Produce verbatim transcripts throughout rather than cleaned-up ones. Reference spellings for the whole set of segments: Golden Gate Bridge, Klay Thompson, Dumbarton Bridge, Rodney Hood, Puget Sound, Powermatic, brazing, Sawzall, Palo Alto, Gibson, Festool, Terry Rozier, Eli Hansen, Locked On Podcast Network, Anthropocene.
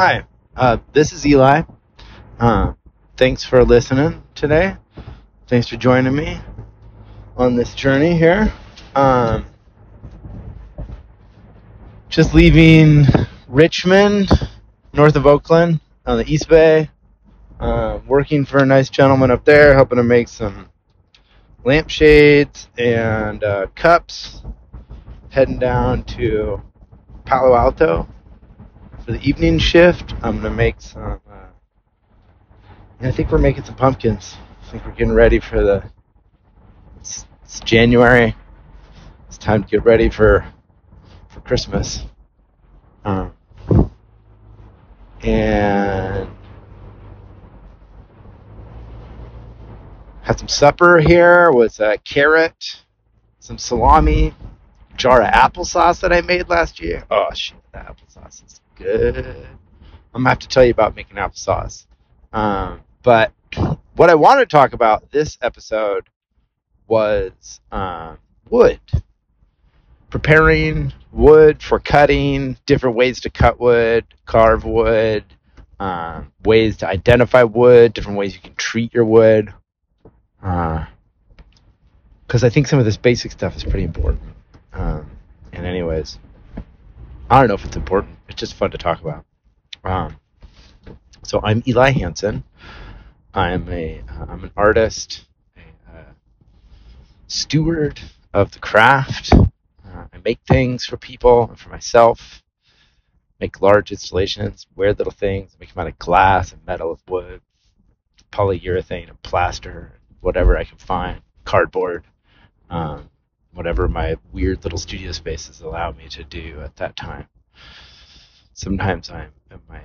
Hi, uh, this is Eli. Uh, thanks for listening today. Thanks for joining me on this journey here. Um, just leaving Richmond, north of Oakland, on the East Bay. Uh, working for a nice gentleman up there, helping him make some lampshades and uh, cups. Heading down to Palo Alto for the evening shift. I'm going to make some, uh, I think we're making some pumpkins. I think we're getting ready for the, it's, it's January. It's time to get ready for, for Christmas. Um, and had some supper here with a carrot, some salami, jar of applesauce that I made last year. Oh, shit, the applesauce is good. I'm going to have to tell you about making applesauce. Um, but what I wanted to talk about this episode was uh, wood. Preparing wood for cutting, different ways to cut wood, carve wood, um, ways to identify wood, different ways you can treat your wood. Because uh, I think some of this basic stuff is pretty important. Um, and anyways, I don't know if it's important. It's just fun to talk about. Um, so I'm Eli Hansen. I'm a uh, I'm an artist, a uh, steward of the craft. Uh, I make things for people and for myself. Make large installations, weird little things. Make them out of glass and metal and wood, polyurethane and plaster, whatever I can find, cardboard. Um, whatever my weird little studio spaces allow me to do at that time. Sometimes I'm at my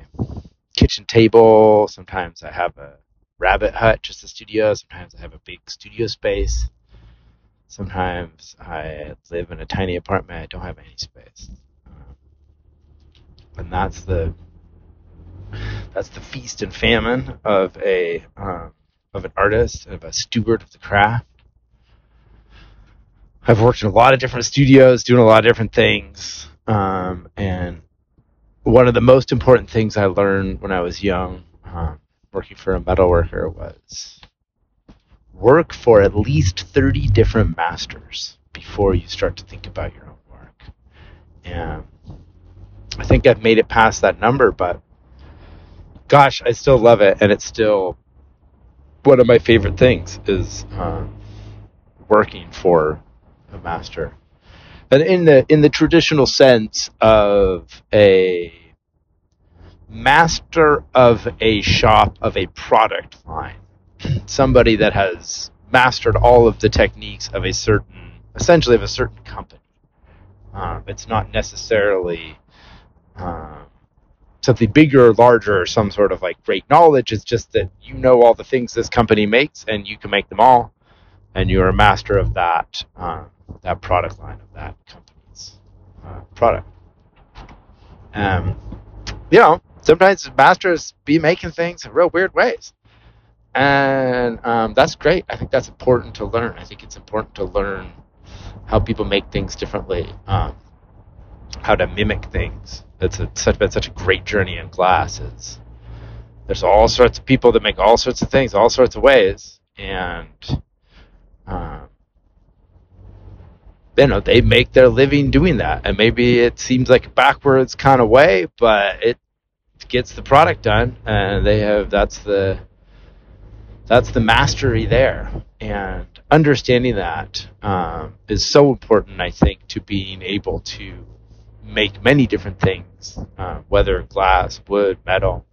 kitchen table. Sometimes I have a rabbit hut, just a studio. Sometimes I have a big studio space. Sometimes I live in a tiny apartment. I don't have any space. Um, and that's the that's the feast and famine of a um, of an artist, of a steward of the craft. I've worked in a lot of different studios, doing a lot of different things, um, and one of the most important things I learned when I was young, uh, working for a metal worker, was work for at least thirty different masters before you start to think about your own work. And I think I've made it past that number, but gosh, I still love it, and it's still one of my favorite things is uh, working for a master, and in the in the traditional sense of a master of a shop, of a product line, somebody that has mastered all of the techniques of a certain, essentially of a certain company. Um, it's not necessarily um, something bigger or larger or some sort of like great knowledge. It's just that you know all the things this company makes, and you can make them all, and you're a master of that. Um, that product line of that company's uh, product. Um, you know, sometimes masters be making things in real weird ways. And um, that's great. I think that's important to learn. I think it's important to learn how people make things differently, um, how to mimic things. It's, a, it's been such a great journey in glass. Is there's all sorts of people that make all sorts of things, all sorts of ways. And um, you know, they make their living doing that. And maybe it seems like a backwards kind of way, but it gets the product done, and they have, that's the, that's the mastery there. And understanding that um, is so important, I think, to being able to make many different things, uh, whether glass, wood, metal,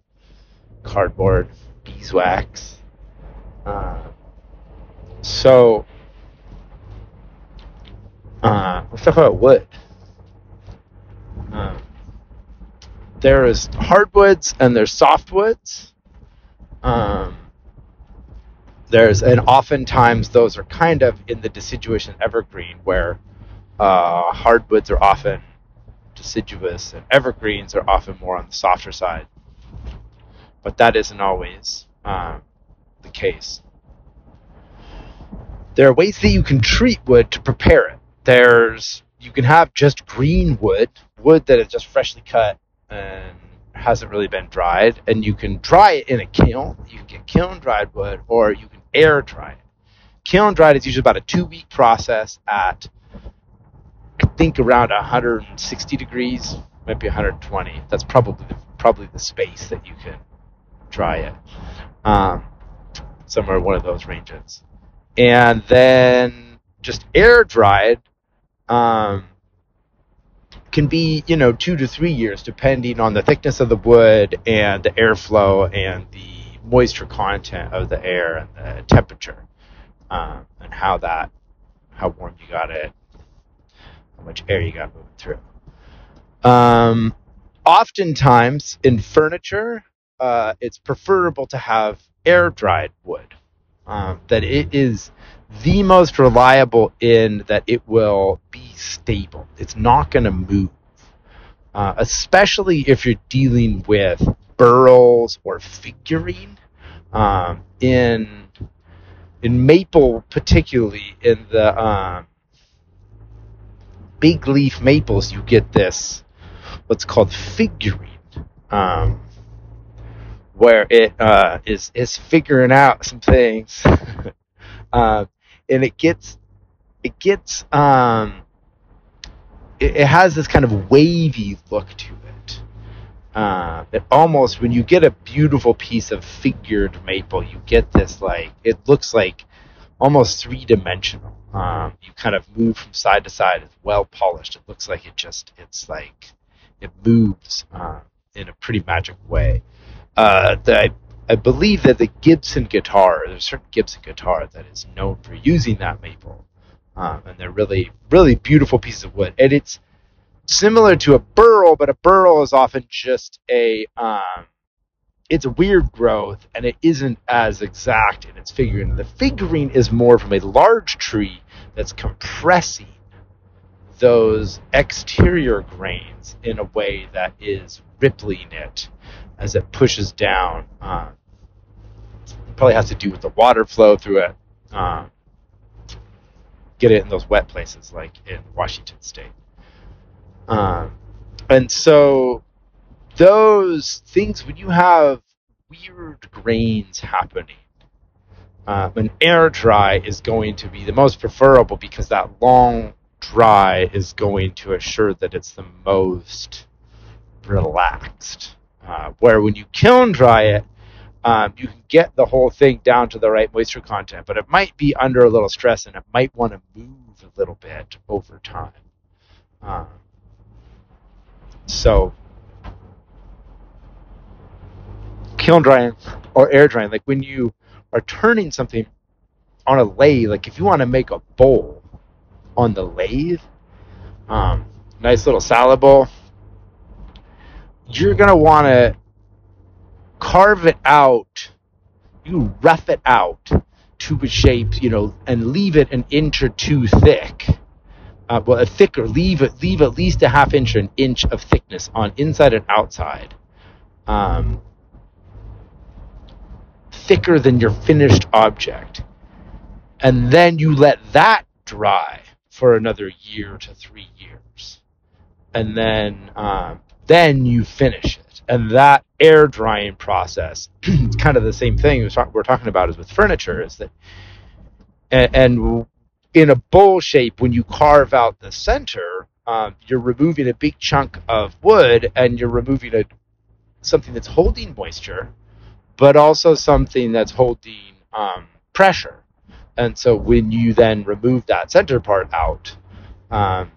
cardboard, beeswax. Uh, so, Uh, let's talk about wood. Um, there is hardwoods and there's softwoods. Um, there's, and oftentimes those are kind of in the deciduous and evergreen, where uh, hardwoods are often deciduous and evergreens are often more on the softer side. But that isn't always um, the case. There are ways that you can treat wood to prepare it. There's, you can have just green wood, wood that is just freshly cut and hasn't really been dried, and you can dry it in a kiln. You can get kiln dried wood, or you can air dry it. Kiln dried is usually about a two-week process at, I think, around one hundred sixty degrees, maybe one hundred twenty. That's probably the, probably the space that you can dry it, um, somewhere in one of those ranges. And then just air dried um, can be, you know, two to three years, depending on the thickness of the wood and the airflow and the moisture content of the air and the temperature, um, and how that, how warm you got it, how much air you got moving through. Um, oftentimes in furniture, uh, it's preferable to have air dried wood. Um, that it is the most reliable in that it will be stable. It's not going to move, uh, especially if you're dealing with burls or figurine. Um, in in maple, particularly in the um, big leaf maples, you get this what's called figurine. Um, where it uh, is, is figuring out some things. uh, and it gets, it gets, um, it, it has this kind of wavy look to it. Uh, it almost, when you get a beautiful piece of figured maple, you get this, like, it looks like almost three-dimensional. Um, you kind of move from side to side. It's well-polished. It looks like it just, it's like, it moves uh, in a pretty magic way. Uh, the, I, I believe that the Gibson guitar, there's a certain Gibson guitar that is known for using that maple. Um, and they're really, really beautiful pieces of wood. And it's similar to a burl, but a burl is often just a, um, it's a weird growth, and it isn't as exact in its figurine. The figurine is more from a large tree that's compressing those exterior grains in a way that is rippling it as it pushes down. Uh, it probably has to do with the water flow through it. Uh, get it in those wet places like in Washington State. Um, and so those things, when you have weird grains happening, uh, an air dry is going to be the most preferable, because that long dry is going to assure that it's the most relaxed. Uh, where when you kiln dry it, um, you can get the whole thing down to the right moisture content, but it might be under a little stress, and it might want to move a little bit over time. Um, so kiln drying or air drying, like when you are turning something on a lathe, like if you want to make a bowl on the lathe, um, nice little salad bowl, you're going to want to carve it out, you rough it out to a shape, you know, and leave it an inch or two thick. Uh, well, a thicker, leave it, leave at least a half inch or an inch of thickness on inside and outside. Um, thicker than your finished object. And then you let that dry for another year to three years. And then, um, then you finish it. And that air drying process, it's kind of the same thing we're talking about as with furniture, is that, and, and in a bowl shape, when you carve out the center, um, you're removing a big chunk of wood, and you're removing a something that's holding moisture, but also something that's holding um, pressure. And so when you then remove that center part out, um,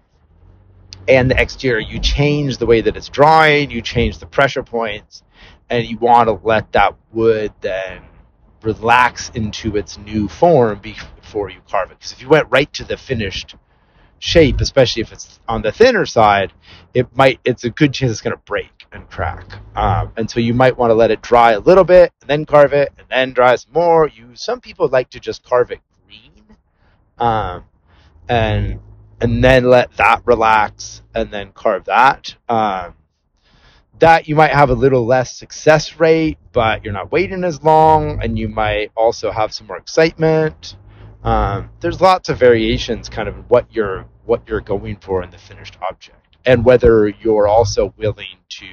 and the exterior, you change the way that it's drawing, you change the pressure points, and you want to let that wood then relax into its new form before you carve it. Because if you went right to the finished shape, especially if it's on the thinner side, it might it's a good chance it's going to break and crack. Um, and so you might want to let it dry a little bit, and then carve it, and then dry some more. You some people like to just carve it green, um, and and then let that relax, and then carve that. Um, that you might have a little less success rate, but you're not waiting as long, and you might also have some more excitement. Um, there's lots of variations, kind of what you're what you're going for in the finished object, and whether you're also willing to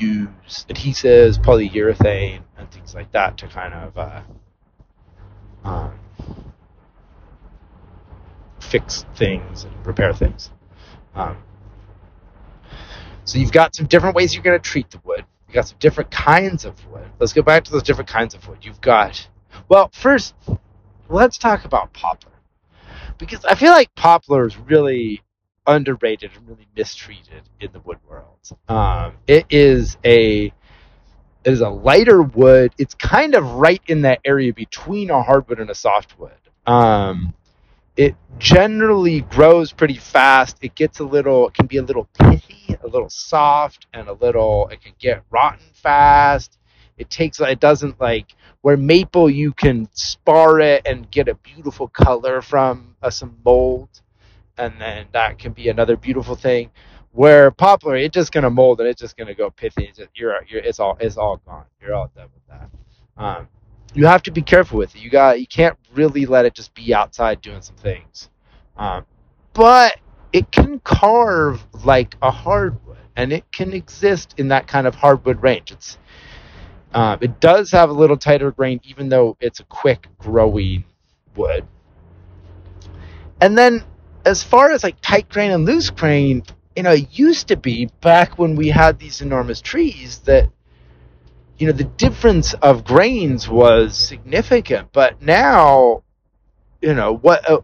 use adhesives, polyurethane, and things like that to kind of uh, um, fix things and repair things. Um, so you've got some different ways you're going to treat the wood. You've got some different kinds of wood. Let's go back to those different kinds of wood. You've got, well, first, let's talk about poplar. Because I feel like poplar is really underrated and really mistreated in the wood world. Um, it is a it is a lighter wood. It's kind of right in that area between a hardwood and a softwood. Um, it generally grows pretty fast. It gets a little, it can be a little pithy, a little soft, and a little, it can get rotten fast. It takes, it doesn't like, where maple you can spar it and get a beautiful color from uh, some mold, and then that can be another beautiful thing. Where poplar, it's just gonna mold and it's just gonna go pithy. It's just, you're, you're, it's all, it's all gone. You're all done with that. Um, you have to be careful with it. You got, you can't really let it just be outside doing some things. Um, but it can carve like a hardwood, and it can exist in that kind of hardwood range. It's, uh, it does have a little tighter grain, even though it's a quick growing wood. And then, as far as like tight grain and loose grain, you know, it used to be back when we had these enormous trees that, you know, the difference of grains was significant. But now, you know, what uh,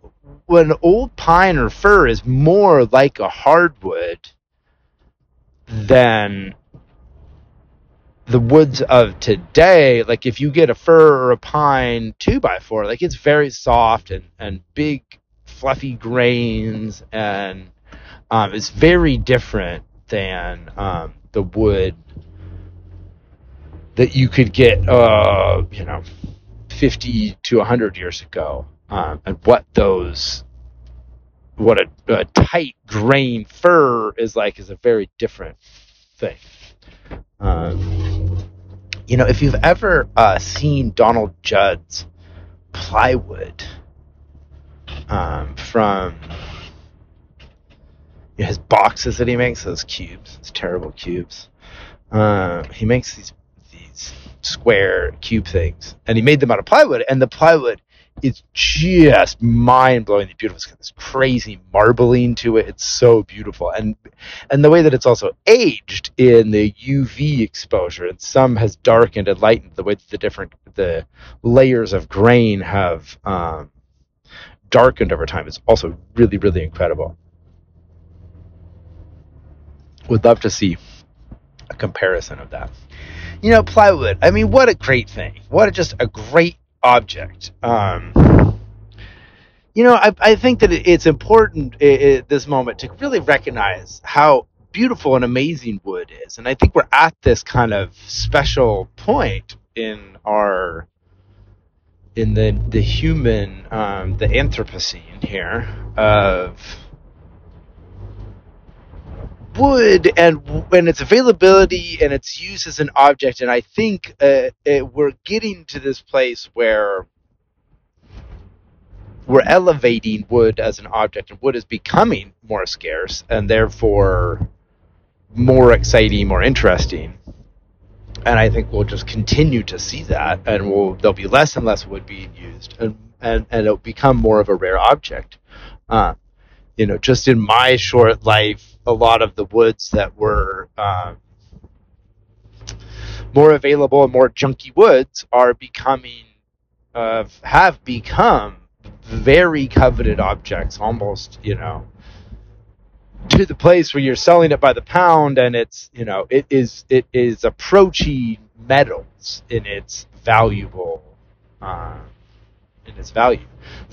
when old pine or fir is more like a hardwood than the woods of today. Like if you get a fir or a pine two by four, like it's very soft and and big, fluffy grains, and um, it's very different than um, the wood that you could get, uh, you know, fifty to one hundred years ago, um, and what those, what a, a tight grain fir is like is a very different thing. Um, you know, if you've ever uh, seen Donald Judd's plywood, Um, from you know, his boxes that he makes, those cubes, those terrible cubes. Uh, he makes these these square cube things, and he made them out of plywood. And the plywood is just mind blowingly beautiful. It's got this crazy marbling to it. It's so beautiful, and and the way that it's also aged in the U V exposure, and some has darkened and lightened the way that the different the layers of grain have. Um, darkened over time. It's also really, really incredible. Would love to see a comparison of that. You know, plywood, I mean, what a great thing. What a, just a great object. Um, you know, I, I think that it, it's important at this moment to really recognize how beautiful and amazing wood is. And I think we're at this kind of special point in our in the, the human, um, the Anthropocene here, of wood and and its availability and its use as an object. And I think uh, it, we're getting to this place where we're elevating wood as an object, and wood is becoming more scarce and therefore more exciting, more interesting. And I think we'll just continue to see that, and we'll, there'll be less and less wood being used, and, and, and it'll become more of a rare object. Uh, you know, just in my short life, a lot of the woods that were um, more available and more junky woods are becoming, uh, have become very coveted objects, almost, you know, to the place where you're selling it by the pound, and it's, you know, it is, it is approaching metals in its valuable, uh, in its value.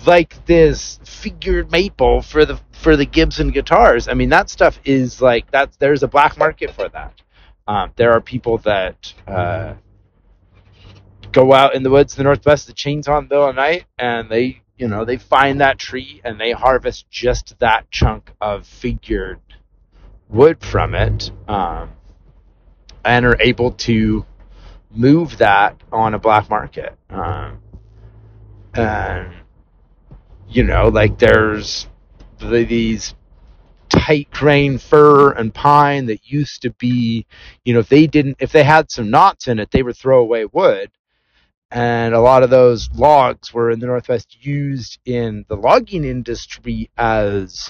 Like this figured maple for the, for the Gibson guitars. I mean, that stuff is like, that's, there's a black market for that. Um, there are people that, uh, go out in the woods, in the Northwest, the chainsaw in the middle of the night, and they, you know, they find that tree and they harvest just that chunk of figured wood from it, um, and are able to move that on a black market. Um, and, you know, like there's these tight grain fir and pine that used to be, you know, if they didn't, if they had some knots in it, they were throwaway wood. And a lot of those logs were in the Northwest used in the logging industry as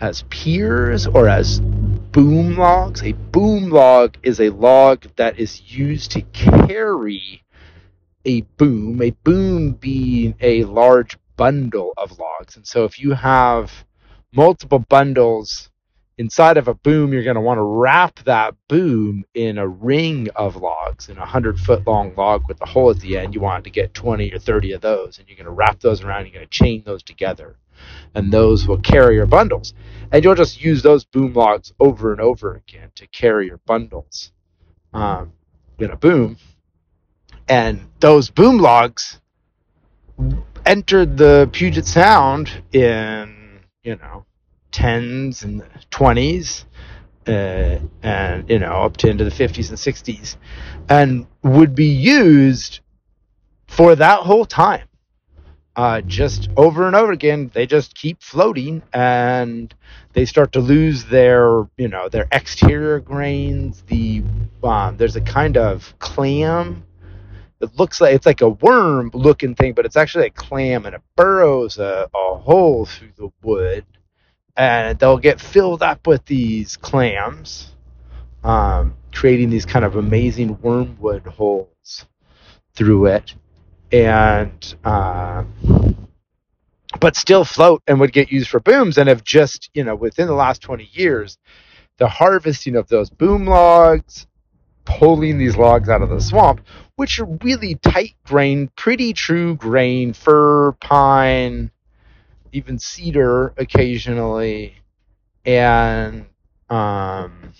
as piers or as boom logs. A boom log is a log that is used to carry a boom, a boom being a large bundle of logs. And so if you have multiple bundles inside of a boom, you're going to want to wrap that boom in a ring of logs, in a hundred-foot long log with a hole at the end. You want to get twenty or thirty of those, and you're going to wrap those around, you're going to chain those together, and those will carry your bundles. And you'll just use those boom logs over and over again to carry your bundles um, in a boom. And those boom logs entered the Puget Sound in, you know, tens and twenties, uh, and, you know, up to into the fifties and sixties, and would be used for that whole time. Uh, just over and over again, they just keep floating, and they start to lose their, you know, their exterior grains. The um, there's a kind of clam. It looks like it's like a worm looking thing, but it's actually a clam, and it burrows a, a hole through the wood, and they'll get filled up with these clams, um, creating these kind of amazing wormwood holes through it, and uh, but still float and would get used for booms, and have just, you know, within the last twenty years, the harvesting of those boom logs, pulling these logs out of the swamp, which are really tight grain, pretty true grain, fir, pine, even cedar occasionally, and um,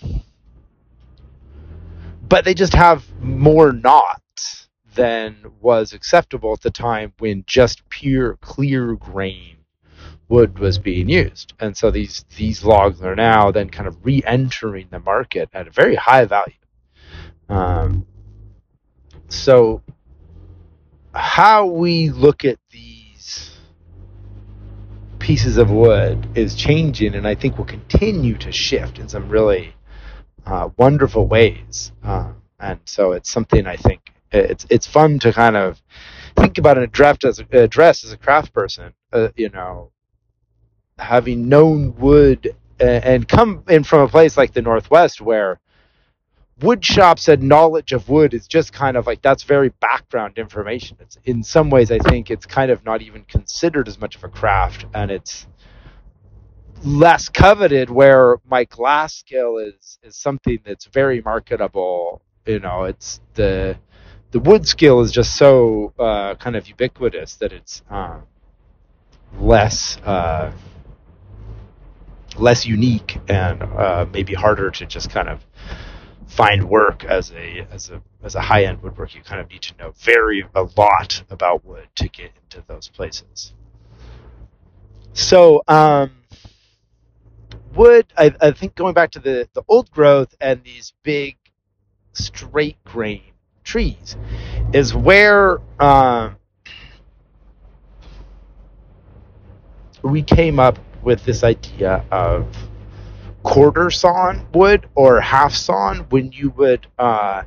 but they just have more knots than was acceptable at the time when just pure clear grain wood was being used. And so these these logs are now then kind of re-entering the market at a very high value. Um, so how we look at these pieces of wood is changing, and I think will continue to shift in some really uh, wonderful ways. Uh, and so it's something I think it's it's fun to kind of think about and address as a, address as a craft person. Uh, you know, having known wood and, and come in from a place like the Northwest where wood shops and knowledge of wood is just kind of like, that's very background information. It's in some ways, I think it's kind of not even considered as much of a craft, and it's less coveted, where my glass skill is, is something that's very marketable. You know, it's the, the wood skill is just so, uh, kind of ubiquitous that it's, um, less, uh, less unique and, uh, maybe harder to just kind of find work as a as a as a high-end woodworker. You kind of need to know very a lot about wood to get into those places. So um wood, I, I think going back to the the old growth and these big straight grain trees is where um we came up with this idea of quarter sawn wood or half sawn, when you would uh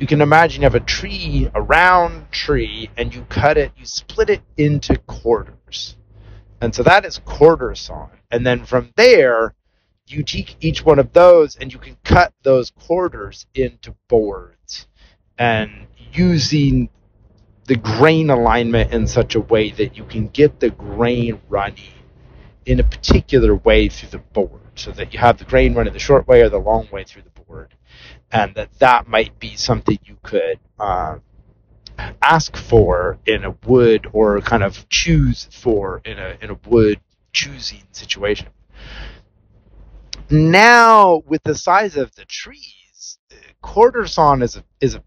you can imagine you have a tree, a round tree, and you cut it, you split it into quarters, and so that is quarter sawn. And then from there you take each one of those and you can cut those quarters into boards, and using the grain alignment in such a way that you can get the grain running in a particular way through the board, so that you have the grain running the short way or the long way through the board, and that that might be something you could um, ask for in a wood, or kind of choose for in a in a wood choosing situation. Now, with the size of the trees, quarter sawn is a, is a,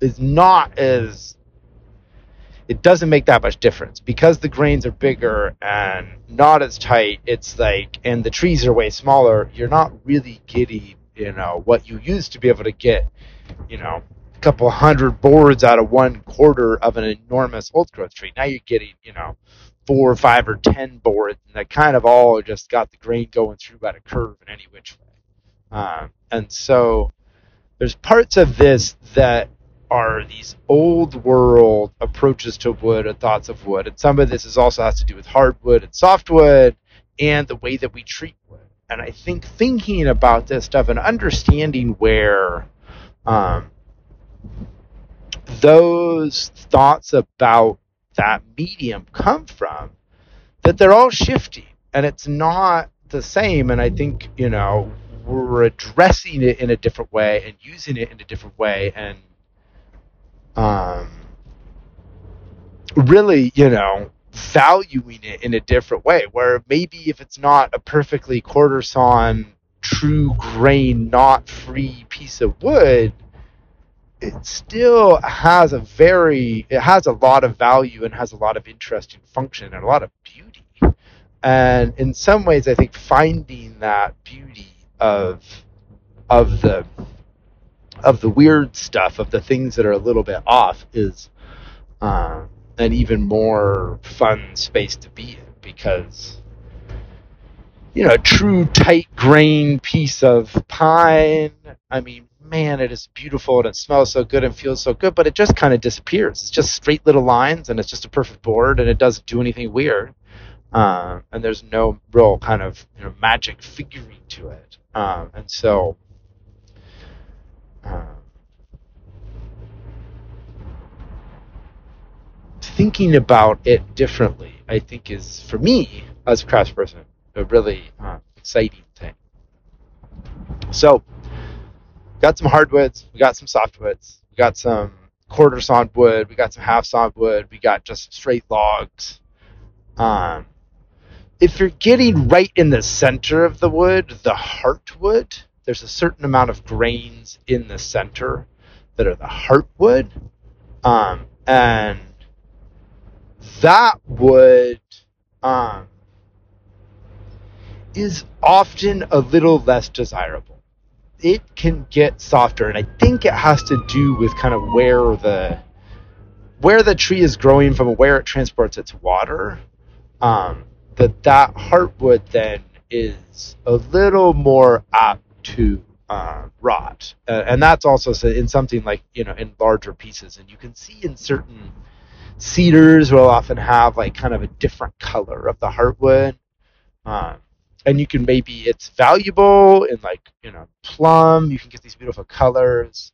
is not as, it doesn't make that much difference, because the grains are bigger and not as tight. It's like, and the trees are way smaller. You're not really getting, you know, what you used to be able to get, you know, a couple hundred boards out of one quarter of an enormous old growth tree. Now you're getting, you know, four or five or ten boards, and they kind of all just got the grain going through about a curve in any which way. Um, and so there's parts of this that are these old world approaches to wood and thoughts of wood, and some of this is also has to do with hardwood and softwood and the way that we treat wood. And I think thinking about this stuff and understanding where um, those thoughts about that medium come from, that they're all shifting and it's not the same. And I think, you know, we're addressing it in a different way and using it in a different way. And um, really, you know, valuing it in a different way, where maybe if it's not a perfectly quarter sawn, true grain, not free piece of wood, it still has a very, it has a lot of value and has a lot of interest and function and a lot of beauty. And in some ways, I think finding that beauty of, of the, of the weird stuff, of the things that are a little bit off is, um, an even more fun space to be in, because, you know, a true tight grain piece of pine, I mean, man, it is beautiful and it smells so good and feels so good, but it just kind of disappears. It's just straight little lines and it's just a perfect board and it doesn't do anything weird. Uh, and there's no real kind of, you know, magic figuring to it. Um, and so, uh, thinking about it differently, I think, is, for me, as a craftsperson, a really uh, exciting thing. So, got some hardwoods, we got some softwoods, we got some quarter sawn wood, we got some half sawn wood, we got just straight logs. Um, if you're getting right in the center of the wood, the heartwood, there's a certain amount of grains in the center that are the heartwood, um, and that wood um, is often a little less desirable. It can get softer, and I think it has to do with kind of where the where the tree is growing from, where it transports its water. Um, that that heartwood then is a little more apt to uh, rot, uh, and that's also in something like, you know, in larger pieces, and you can see in certain cedars will often have like kind of a different color of the heartwood. Um, And you can maybe, it's valuable in like, you know, plum, you can get these beautiful colors.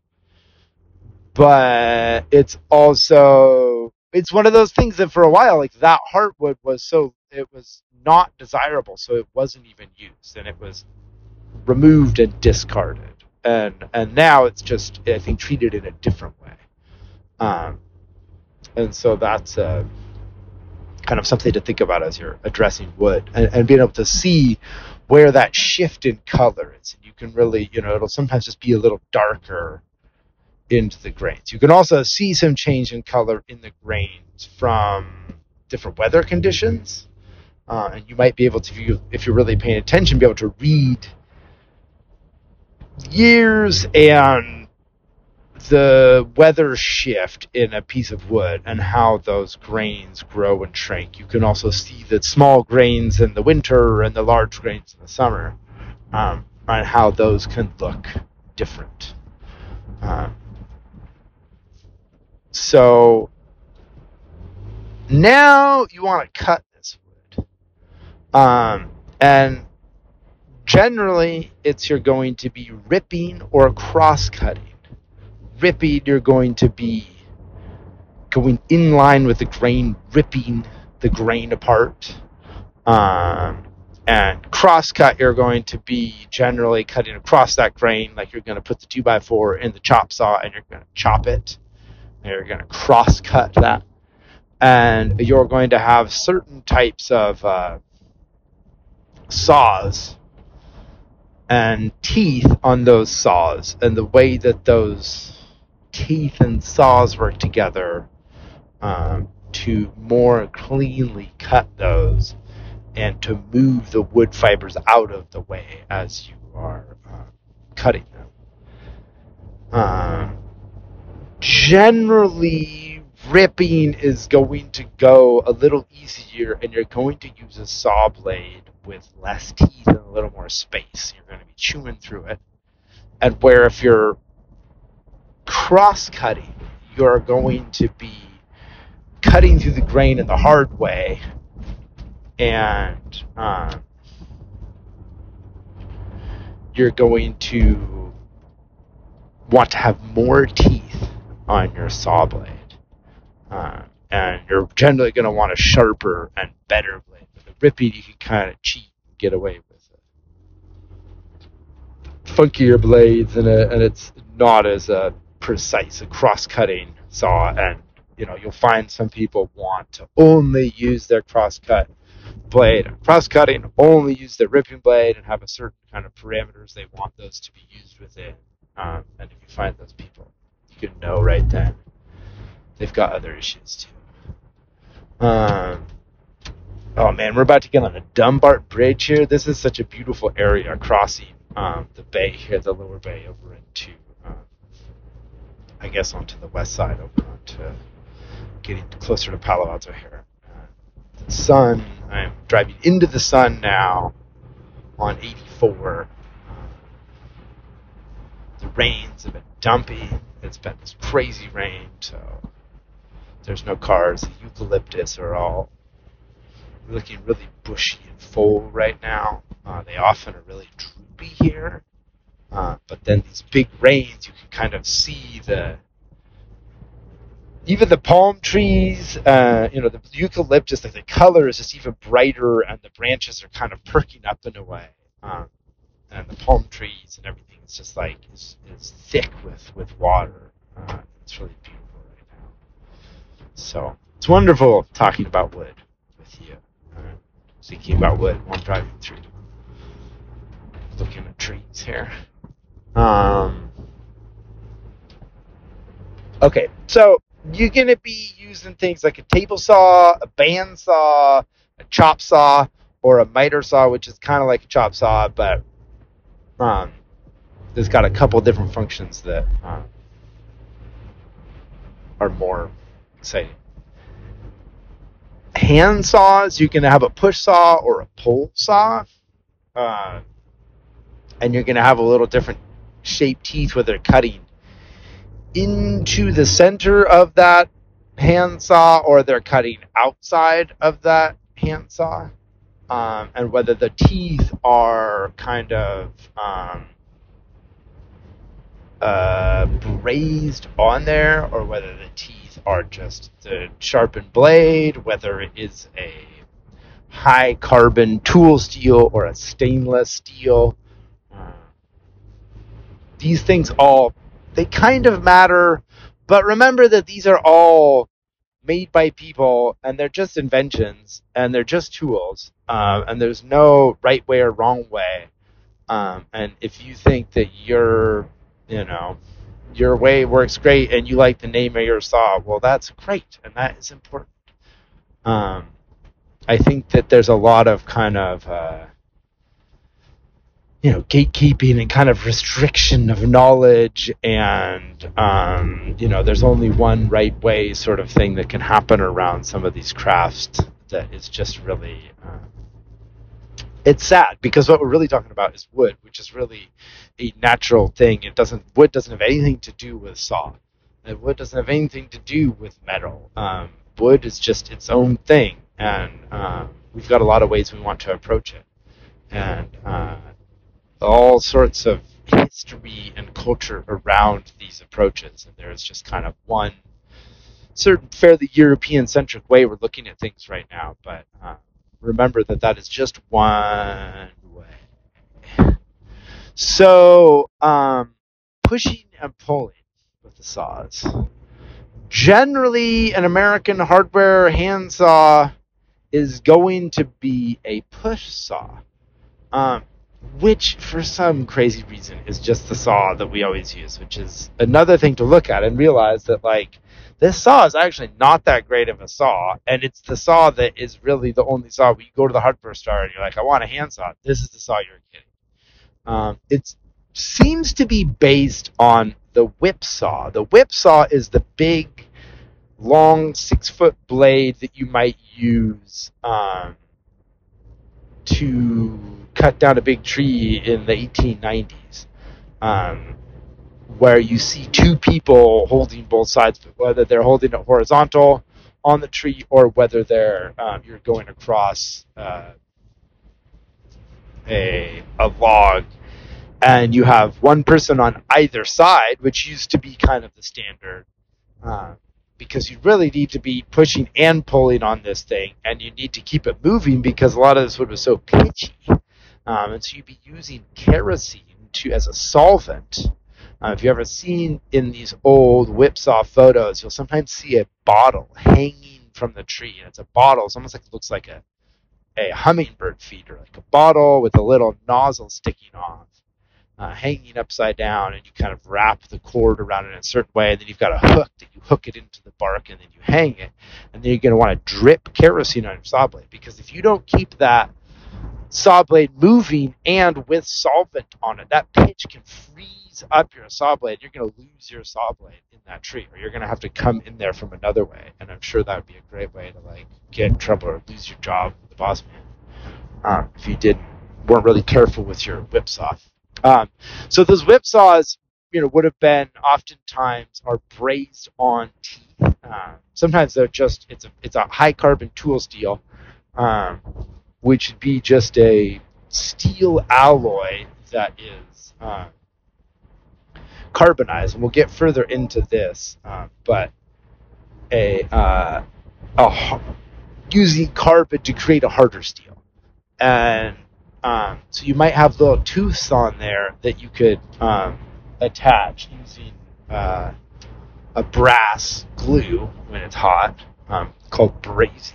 But it's also, it's one of those things that for a while, like that heartwood was so, it was not desirable. So it wasn't even used and it was removed and discarded. And and now it's just, I think, treated in a different way. Um, and so that's a... Uh, kind of something to think about as you're addressing wood, and, and being able to see where that shift in color is. And you can really, you know, it'll sometimes just be a little darker into the grains. You can also see some change in color in the grains from different weather conditions. Uh, and you might be able to, if, you, if you're really paying attention, be able to read years and the weather shift in a piece of wood and how those grains grow and shrink. You can also see the small grains in the winter and the large grains in the summer, um, and how those can look different. Uh, so now you want to cut this wood. Um, and generally it's you're going to be ripping or cross-cutting. Ripping, you're going to be going in line with the grain, ripping the grain apart. Um, and cross-cut, you're going to be generally cutting across that grain, like you're going to put the two by four in the chop saw and you're going to chop it. And you're going to cross-cut that. And you're going to have certain types of uh, saws and teeth on those saws, and the way that those teeth and saws work together um, to more cleanly cut those and to move the wood fibers out of the way as you are uh, cutting them. Uh, generally, ripping is going to go a little easier, and you're going to use a saw blade with less teeth and a little more space. You're going to be chewing through it. And where if you're cross-cutting, you're going to be cutting through the grain in the hard way, and um, you're going to want to have more teeth on your saw blade. Uh, and you're generally going to want a sharper and better blade. With the ripping, you can kind of cheat and get away with it. Funkier blades, and, a, and it's not as a precise, a cross-cutting saw. And, you know, you'll find some people want to only use their cross-cut blade. Cross-cutting, only use their ripping blade, and have a certain kind of parameters they want those to be used within. Um, and if you find those people, you can know right then they've got other issues too. Um, oh man, we're about to get on the Dumbarton Bridge here. This is such a beautiful area, crossing um, the bay here, the lower bay over into, um, I guess, onto the west side, over onto getting closer to Palo Alto here. Uh, the sun, I'm driving into the sun now on eighty-four. The rains have been dumpy. It's been this crazy rain, so there's no cars. The eucalyptus are all looking really bushy and full right now. Uh, they often are really droopy here. Uh, but then these big rains, you can kind of see the, even the palm trees, uh, you know, the eucalyptus, like the color is just even brighter, and the branches are kind of perking up in a way. Um, and the palm trees and everything is just like, is, is thick with, with water. Uh, it's really beautiful right now. So it's wonderful talking about wood with you. Uh, thinking about wood while I'm driving through. Looking at trees here. Um, okay, so you're going to be using things like a table saw, a band saw, a chop saw, or a miter saw, which is kind of like a chop saw, but Um, it's got a couple different functions that uh, are more exciting. Hand saws, you can have a push saw or a pull saw. Uh, and you're going to have a little different shaped teeth where they're cutting into the center of that hand saw, or they're cutting outside of that hand saw. Um, and whether the teeth are kind of um, uh, brazed on there, or whether the teeth are just the sharpened blade, whether it is a high carbon tool steel or a stainless steel. These things all, they kind of matter, but remember that these are all made by people, and they're just inventions, and they're just tools, um, and there's no right way or wrong way. Um, and if you think that your, you know, your way works great, and you like the name of your saw, well, that's great, and that is important. Um, I think that there's a lot of kind of, uh, you know, gatekeeping and kind of restriction of knowledge, and, um, you know, there's only one right way sort of thing that can happen around some of these crafts that is just really, uh, it's sad, because what we're really talking about is wood, which is really a natural thing. It doesn't, wood doesn't have anything to do with saw. And wood doesn't have anything to do with metal. Um, wood is just its own thing, and uh, we've got a lot of ways we want to approach it. And, uh, all sorts of history and culture around these approaches, and there's just kind of one certain fairly European-centric way we're looking at things right now, but uh, remember that that is just one way. So, um, pushing and pulling with the saws. Generally, an American hardware hand saw is going to be a push saw. Um, Which, for some crazy reason, is just the saw that we always use, which is another thing to look at and realize that, like, this saw is actually not that great of a saw, and it's the saw that is really the only saw. When you go to the hardware store and you're like, I want a hand saw, this is the saw you're getting. Um, it seems to be based on the whip saw. The whip saw is the big long six-foot blade that you might use um, to cut down a big tree in the eighteen nineties, um, where you see two people holding both sides, whether they're holding it horizontal on the tree or whether they're um, you're going across uh, a a log, and you have one person on either side, which used to be kind of the standard, uh, because you really need to be pushing and pulling on this thing, and you need to keep it moving because a lot of this wood was so pitchy. Um, and so you'd be using kerosene to as a solvent. Uh, if you've ever seen in these old whipsaw photos, you'll sometimes see a bottle hanging from the tree. And it's a bottle. It's almost like it looks like a, a hummingbird feeder, like a bottle with a little nozzle sticking off, uh, hanging upside down. And you kind of wrap the cord around it in a certain way. And then you've got a hook that you hook it into the bark and then you hang it. And then you're going to want to drip kerosene on your saw blade, because if you don't keep that saw blade moving and with solvent on it, that pitch can freeze up your saw blade. You're going to lose your saw blade in that tree, or you're going to have to come in there from another way. And I'm sure that would be a great way to like get in trouble or lose your job with the boss man um, if you didn't weren't really careful with your whipsaw. Um, so those whipsaws, you know, would have been oftentimes are brazed on teeth. Uh, sometimes they're just it's a it's a high carbon tool steel. Um, which would be just a steel alloy that is uh, carbonized. And we'll get further into this, uh, but a, uh, a using carbon to create a harder steel. And um, so you might have little tooths on there that you could um, attach using uh, a brass glue when it's hot, um, called brazing,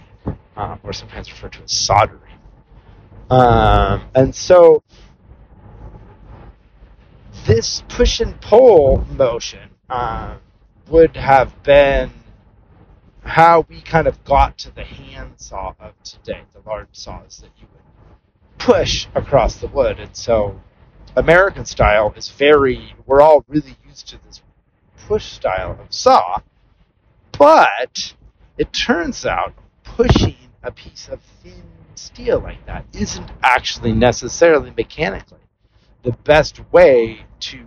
uh, or sometimes referred to as soldering. Um, and so this push and pull motion uh, would have been how we kind of got to the hand saw of today, the large saws that you would push across the wood. And so American style is very, we're all really used to this push style of saw, but it turns out pushing a piece of thin steel like that isn't actually necessarily mechanically the best way to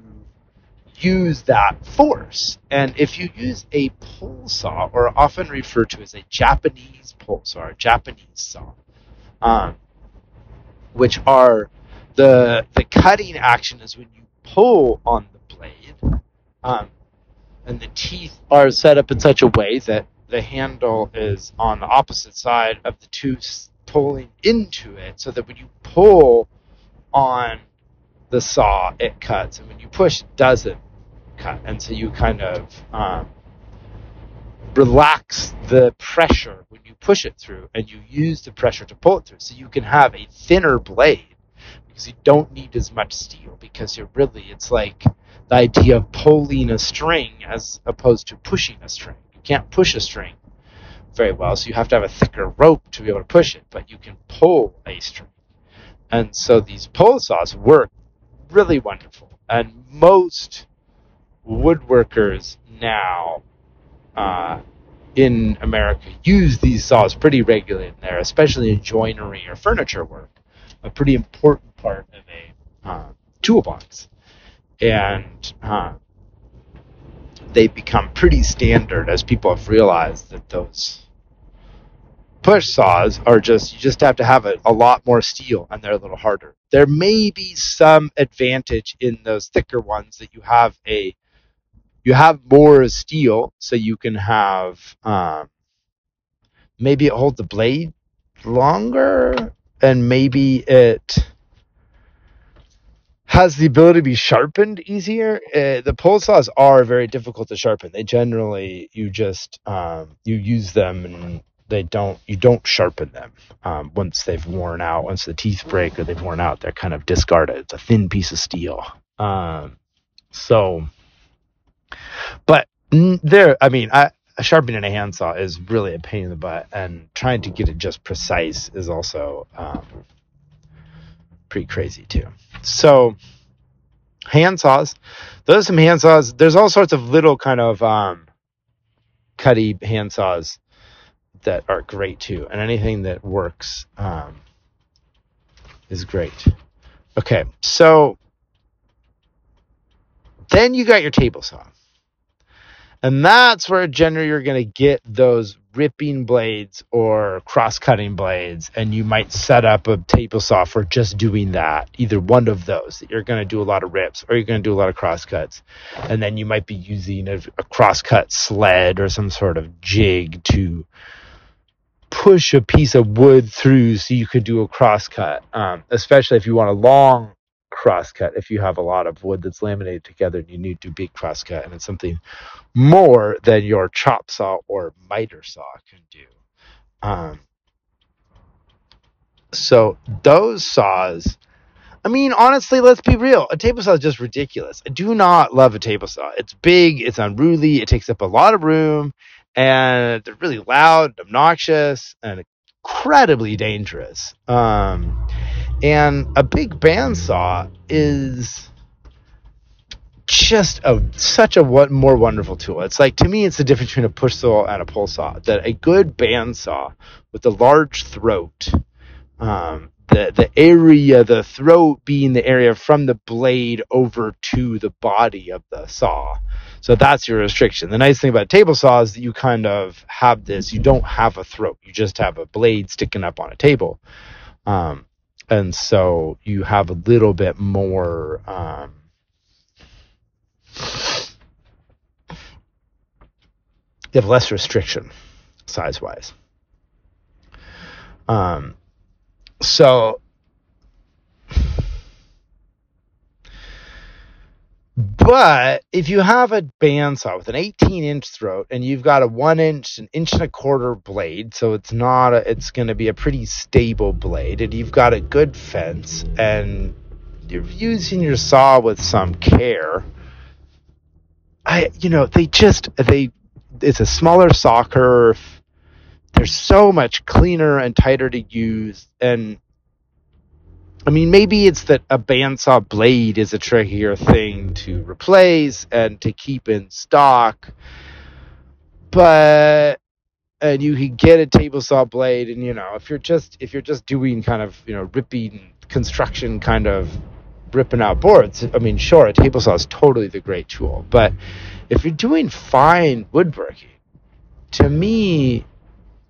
use that force. And if you use a pole saw, or often referred to as a Japanese pole saw, or Japanese saw, um, which are the the cutting action is when you pull on the blade, um, and the teeth are set up in such a way that the handle is on the opposite side of the tooth pulling into it, so that when you pull on the saw, it cuts, and when you push, it doesn't cut. And so you kind of um, relax the pressure when you push it through, and you use the pressure to pull it through. So you can have a thinner blade because you don't need as much steel, because you're really, it's like the idea of pulling a string as opposed to pushing a string. Can't push a string very well, so you have to have a thicker rope to be able to push it, but you can pull a string. And so these pole saws work really wonderful, and most woodworkers now uh, in America use these saws pretty regularly in there, especially in joinery or furniture work, a pretty important part of a uh, toolbox. And uh, they've become pretty standard as people have realized that those push saws are just, you just have to have a, a lot more steel, and they're a little harder. There may be some advantage in those thicker ones that you have a, you have more steel, so you can have, um, maybe it holds the blade longer, and maybe it has the ability to be sharpened easier. Uh, the pole saws are very difficult to sharpen. They generally, you just, um, you use them and they don't, you don't sharpen them. Um, once they've worn out, once the teeth break or they've worn out, they're kind of discarded. It's a thin piece of steel. Um, so, but there, I mean, I, sharpening a handsaw is really a pain in the butt, and trying to get it just precise is also, um, pretty crazy too. So hand saws, those are some hand saws. There's all sorts of little kind of um, cutty hand saws that are great too, and anything that works um, is great. Okay, so then you got your table saw, and that's where generally you're going to get those ripping blades or cross-cutting blades, and you might set up a table saw for just doing that, either one of those, that you're going to do a lot of rips or you're going to do a lot of crosscuts, and then you might be using a, a crosscut sled or some sort of jig to push a piece of wood through so you could do a crosscut, um, especially if you want a long crosscut. If you have a lot of wood that's laminated together and you need to do big crosscut, and it's something more than your chop saw or miter saw can do. Um, so those saws, I mean, honestly, let's be real. A table saw is just ridiculous. I do not love a table saw. It's big, it's unruly, it takes up a lot of room, and they're really loud, obnoxious, and incredibly dangerous. Um, and a big bandsaw is just a such a what more wonderful tool. It's like, to me, it's the difference between a push saw and a pull saw. That a good bandsaw with a large throat, um, the the area, the throat being the area from the blade over to the body of the saw. So that's your restriction. The nice thing about table saw is that you kind of have this. You don't have a throat. You just have a blade sticking up on a table. Um, and so you have a little bit more um, you have less restriction size-wise. Um, so But if you have a bandsaw with an eighteen inch throat and you've got a one inch, an inch and a quarter blade, so it's not, a, it's going to be a pretty stable blade, and you've got a good fence and you're using your saw with some care, I, you know, they just, they, it's a smaller saw curve. They're so much cleaner and tighter to use. And I mean, maybe it's that a bandsaw blade is a trickier thing to replace and to keep in stock, but and you could get a table saw blade, and you know, if you're just if you're just doing kind of, you know, ripping construction, kind of ripping out boards, I mean, sure, a table saw is totally the great tool, but if you're doing fine woodworking, to me,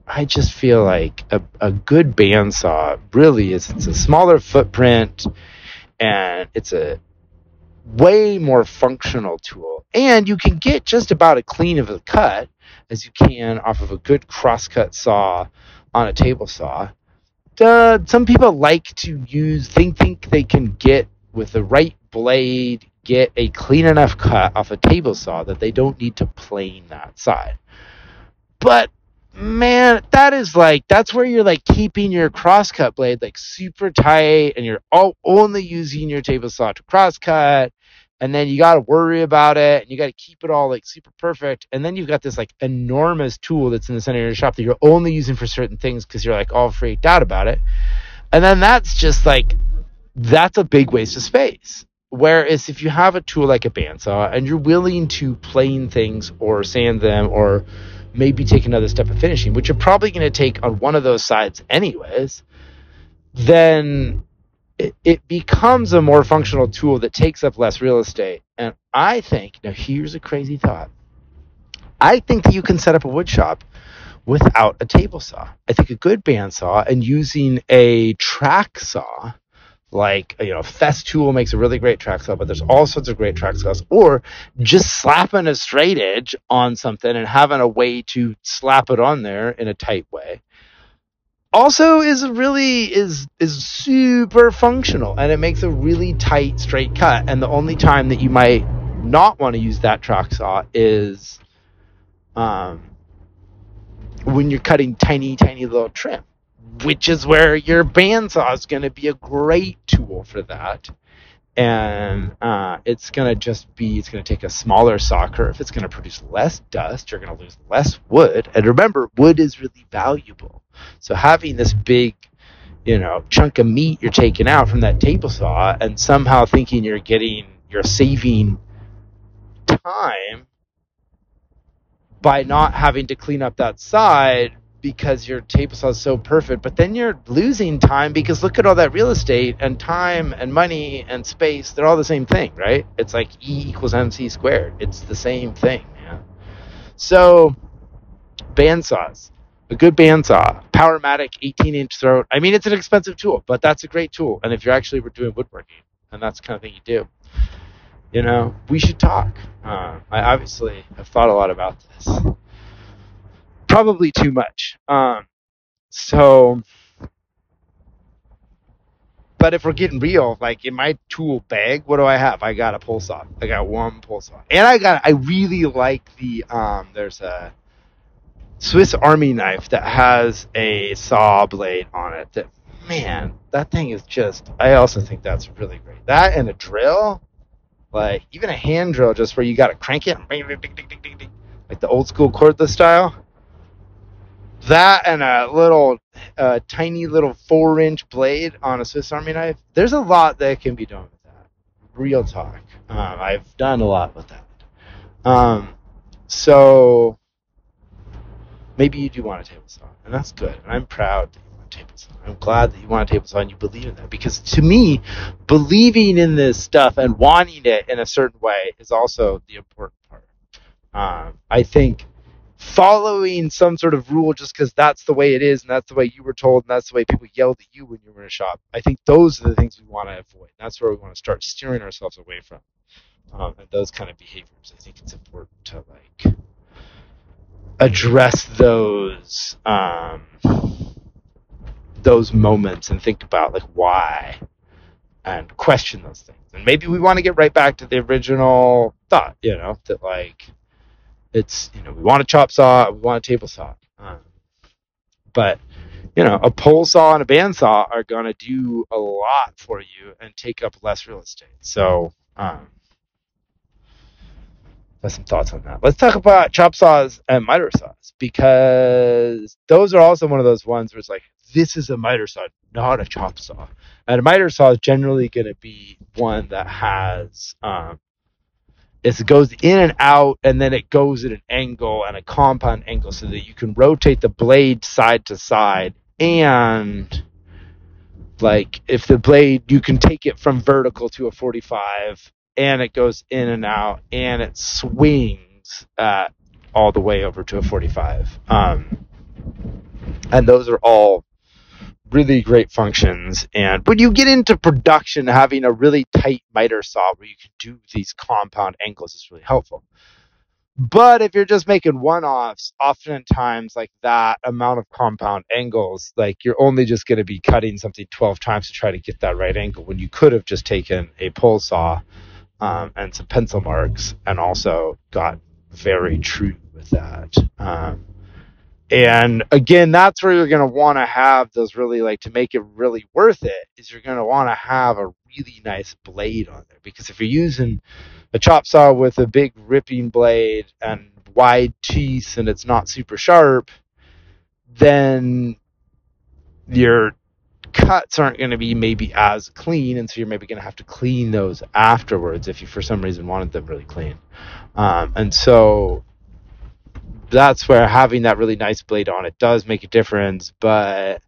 I just feel like a, a good bandsaw really is, it's a smaller footprint and it's a way more functional tool. And you can get just about as clean of a cut as you can off of a good crosscut saw on a table saw. Uh, some people like to use, think, think they can get with the right blade, get a clean enough cut off a table saw that they don't need to plane that side. But man, that is like, that's where you're like keeping your crosscut blade like super tight, and you're all only using your table saw to crosscut, and then you got to worry about it, and you got to keep it all like super perfect, and then you've got this like enormous tool that's in the center of your shop that you're only using for certain things because you're like all freaked out about it, and then that's just like, that's a big waste of space. Whereas if you have a tool like a bandsaw and you're willing to plane things or sand them or maybe take another step of finishing, which you're probably going to take on one of those sides anyways, then it, it becomes a more functional tool that takes up less real estate. And I think, now here's a crazy thought. I think that you can set up a wood shop without a table saw. I think a good bandsaw and using a track saw, like, you know, Festool makes a really great track saw, but there's all sorts of great track saws, or just slapping a straight edge on something and having a way to slap it on there in a tight way also is really is is super functional, and it makes a really tight straight cut. And the only time that you might not want to use that track saw is um when you're cutting tiny tiny little trim, which is where your bandsaw is going to be a great tool for that. And uh, it's going to just be, it's going to take a smaller saw curve. It's going to produce less dust. You're going to lose less wood. And remember, wood is really valuable. So having this big, you know, chunk of meat you're taking out from that table saw and somehow thinking you're getting, you're saving time by not having to clean up that side because your table saw is so perfect. But then you're losing time because look at all that real estate and time and money and space. They're all the same thing, right? It's like E equals M C squared. It's the same thing, man. So bandsaws, a good bandsaw, Powermatic eighteen inch throat. I mean, it's an expensive tool, but that's a great tool. And if you're actually doing woodworking, and that's the kind of thing you do, you know, we should talk. Uh, I obviously have thought a lot about this. Probably too much. Um, so, but if we're getting real, like in my tool bag, what do I have? I got a pole saw. I got one pole saw, and I got. I really like the. Um, there's a Swiss Army knife that has a saw blade on it. That man, that thing is just. I also think that's really great. That and a drill, like even a hand drill, just where you got to crank it, like the old school cordless style. That and a little, uh, tiny little four-inch blade on a Swiss Army knife. There's a lot that can be done with that. Real talk. Um, I've done a lot with that. Um, so maybe you do want a table saw, and that's good. And I'm proud that you want a table saw. I'm glad that you want a table saw and you believe in that. Because to me, believing in this stuff and wanting it in a certain way is also the important part. Um, I think following some sort of rule just because that's the way it is and that's the way you were told and that's the way people yelled at you when you were in a shop, I think those are the things we want to avoid. That's where we want to start steering ourselves away from. Um, and those kind of behaviors, I think it's important to like address those um, those moments and think about like why and question those things. And maybe we want to get right back to the original thought, you know, that like it's, you know, we want a chop saw, we want a table saw. Um, but, you know, a pole saw and a band saw are going to do a lot for you and take up less real estate. So um, that's some thoughts on that. Let's talk about chop saws and miter saws, because those are also one of those ones where it's like, this is a miter saw, not a chop saw. And a miter saw is generally going to be one that has... Um, it goes in and out, and then it goes at an angle and a compound angle so that you can rotate the blade side to side. And, like, if the blade, you can take it from vertical to a forty-five, and it goes in and out, and it swings uh, all the way over to a forty-five. Um, and those are all really great functions. And when you get into production, having a really tight miter saw where you can do these compound angles is really helpful. But if you're just making one-offs, oftentimes like that amount of compound angles, like you're only just going to be cutting something twelve times to try to get that right angle when you could have just taken a pole saw um, and some pencil marks and also got very true with that. Um, And again, that's where you're going to want to have those really, like, to make it really worth it, is you're going to want to have a really nice blade on there. Because if you're using a chop saw with a big ripping blade and wide teeth and it's not super sharp, then your cuts aren't going to be maybe as clean. And so you're maybe going to have to clean those afterwards if you, for some reason, wanted them really clean. Um, and so... that's where having that really nice blade on it does make a difference. But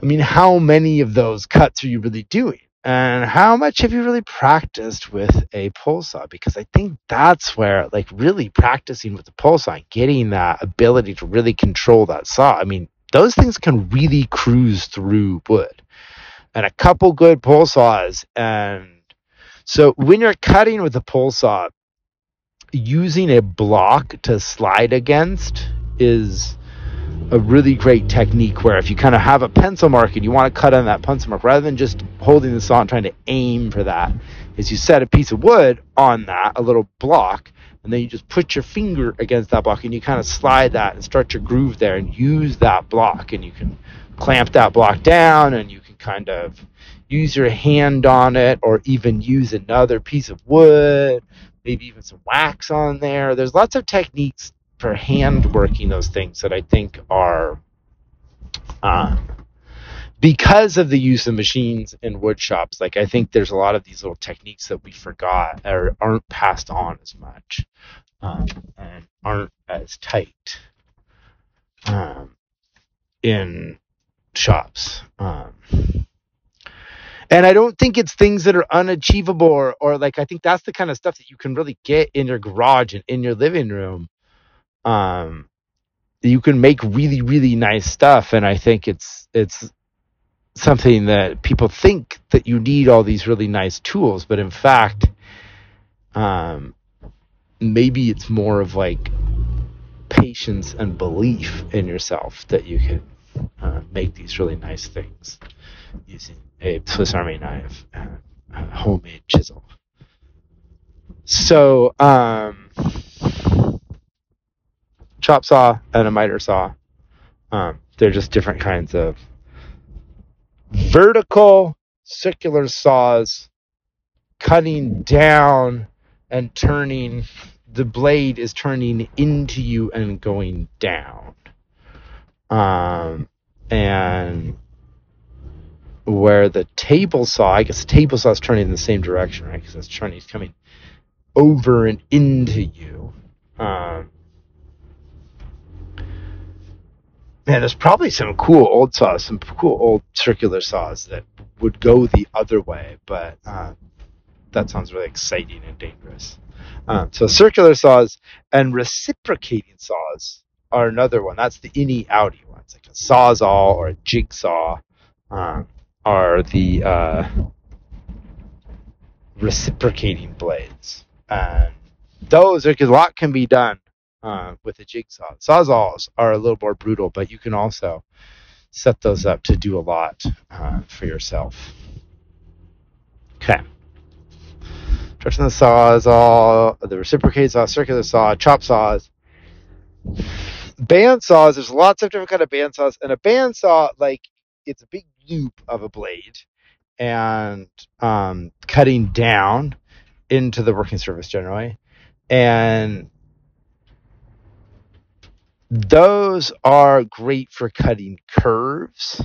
I mean, how many of those cuts are you really doing? And how much have you really practiced with a pole saw? Because I think that's where, like, really practicing with the pole saw and getting that ability to really control that saw. I mean, those things can really cruise through wood. And a couple good pole saws. And so when you're cutting with a pole saw, using a block to slide against is a really great technique, where if you kind of have a pencil mark and you want to cut on that pencil mark, rather than just holding the saw and trying to aim for that, is you set a piece of wood on that, a little block, and then you just put your finger against that block and you kind of slide that and start your groove there and use that block. And you can clamp that block down and you can kind of use your hand on it, or even use another piece of wood, maybe even some wax on there. There's lots of techniques for hand working those things that I think are um, because of the use of machines in wood shops, like I think there's a lot of these little techniques that we forgot or aren't passed on as much, um, and aren't as tight um, in shops. Um, and I don't think it's things that are unachievable or, or like, I think that's the kind of stuff that you can really get in your garage and in your living room. Um, you can make really, really nice stuff. And I think it's, it's something that people think that you need all these really nice tools, but in fact, um, maybe it's more of like patience and belief in yourself that you can uh, make these really nice things using a Swiss Army knife and a homemade chisel. So, um, chop saw and a miter saw. Um, they're just different kinds of vertical circular saws, cutting down and turning. The blade is turning into you and going down. Um, and where the table saw, I guess the table saw is turning in the same direction, right? Because it's turning, it's coming over and into you. Um, Man, there's probably some cool old saws, some cool old circular saws that would go the other way, but uh, that sounds really exciting and dangerous. Um, so circular saws and reciprocating saws are another one. That's the innie-outie ones, like a sawzall or a jigsaw um, are the uh, reciprocating blades. And those, a lot can be done. Uh, with a jigsaw. Sawzalls are a little more brutal, but you can also set those up to do a lot uh, for yourself. Okay. Stretching the sawzall, the reciprocating saw, circular saw, chop saws, band saws. There's lots of different kind of band saws, and a band saw, like it's a big loop of a blade, and um, cutting down into the working surface generally, and those are great for cutting curves.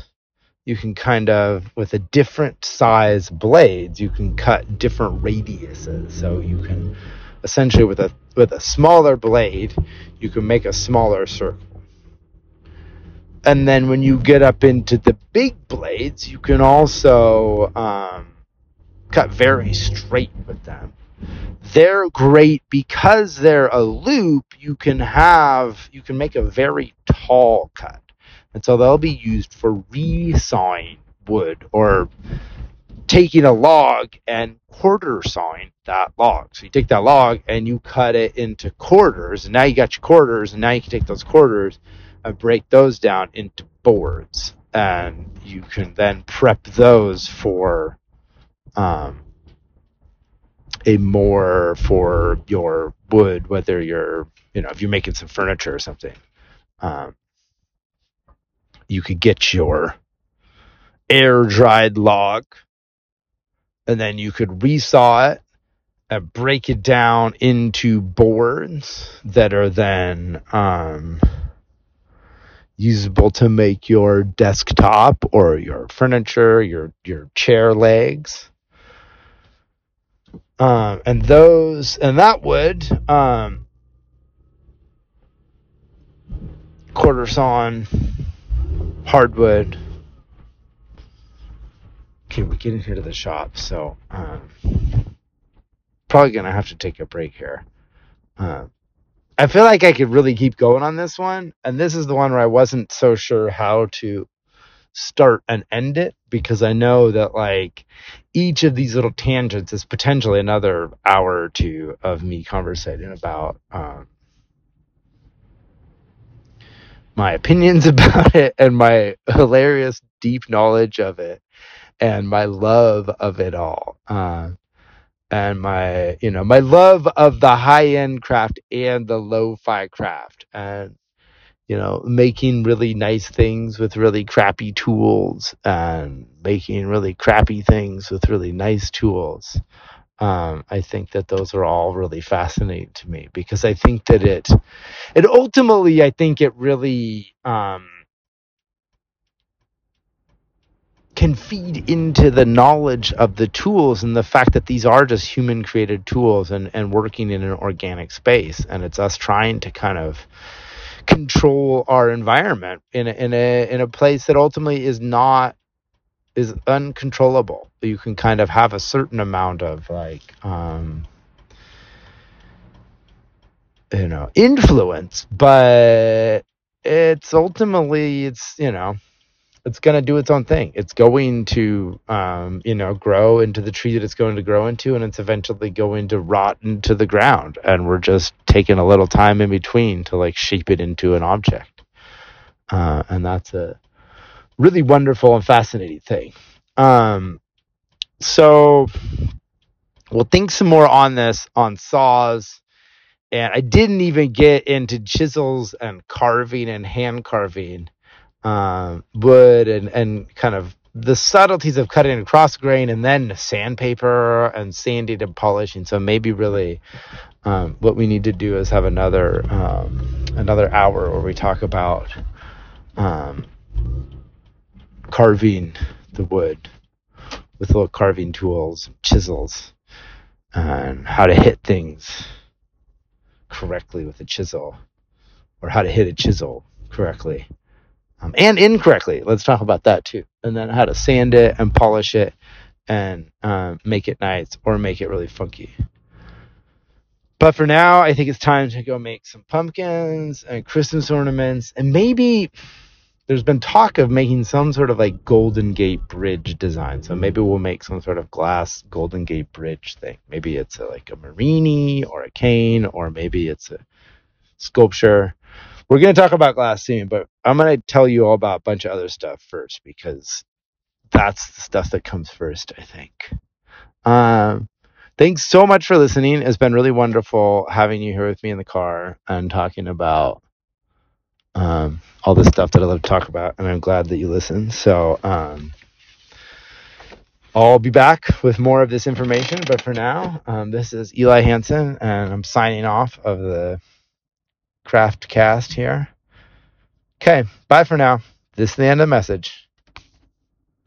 You can kind of, with a different size blades, you can cut different radiuses. So you can essentially with a with a smaller blade, you can make a smaller circle. And then when you get up into the big blades, you can also um, cut very straight with them. They're great because they're a loop. You can have, you can make a very tall cut, and so they'll be used for resawing wood or taking a log and quarter sawing that log. So you take that log and you cut it into quarters, and now you got your quarters, and now you can take those quarters and break those down into boards, and you can then prep those for um a more for your wood, whether you're, you know, if you're making some furniture or something, um, you could get your air dried log and then you could resaw it and break it down into boards that are then, um, usable to make your desktop or your furniture, your, your chair legs. Um, and those, and that wood, um, quarter sawn, hardwood. Okay, we're getting here to the shop, so um, probably gonna have to take a break here. Uh, I feel like I could really keep going on this one, and this is the one where I wasn't so sure how to start and end it, because I know that like each of these little tangents is potentially another hour or two of me conversating about um, my opinions about it and my hilarious deep knowledge of it and my love of it all. Uh, and my, you know, my love of the high end craft and the lo-fi craft, and you know, making really nice things with really crappy tools and making really crappy things with really nice tools. Um, I think that those are all really fascinating to me, because I think that it, it ultimately, I think it really um, can feed into the knowledge of the tools and the fact that these are just human created tools and, and working in an organic space. And it's us trying to kind of control our environment in a, in a, in a place that ultimately is not, is uncontrollable. You can kind of have a certain amount of like, um, you know, influence, but it's ultimately it's, you know, it's going to do its own thing. It's going to, um, you know, grow into the tree that it's going to grow into, and it's eventually going to rot into the ground. And we're just taking a little time in between to like shape it into an object. Uh, and that's a really wonderful and fascinating thing. Um, so we'll think some more on this, on saws. And I didn't even get into chisels and carving and hand carving. Um, wood and, and kind of the subtleties of cutting across grain, and then sandpaper and sanding and polishing. So maybe really um, what we need to do is have another um, another hour where we talk about um, carving the wood with little carving tools, chisels, and how to hit things correctly with a chisel, or how to hit a chisel correctly. Um, and incorrectly. Let's talk about that too. And then how to sand it and polish it and uh, make it nice or make it really funky. But for now, I think it's time to go make some pumpkins and Christmas ornaments. And maybe there's been talk of making some sort of like Golden Gate Bridge design. So maybe we'll make some sort of glass Golden Gate Bridge thing. Maybe it's a, like a marini or a cane, or maybe it's a sculpture. We're going to talk about glass soon, but I'm going to tell you all about a bunch of other stuff first, because that's the stuff that comes first, I think. Um, thanks so much for listening. It's been really wonderful having you here with me in the car and talking about um, all this stuff that I love to talk about, and I'm glad that you listened. So um, I'll be back with more of this information, but for now, um, this is Eli Hansen, and I'm signing off of the Craft Cast here. Okay, bye for now. This is the end of the message.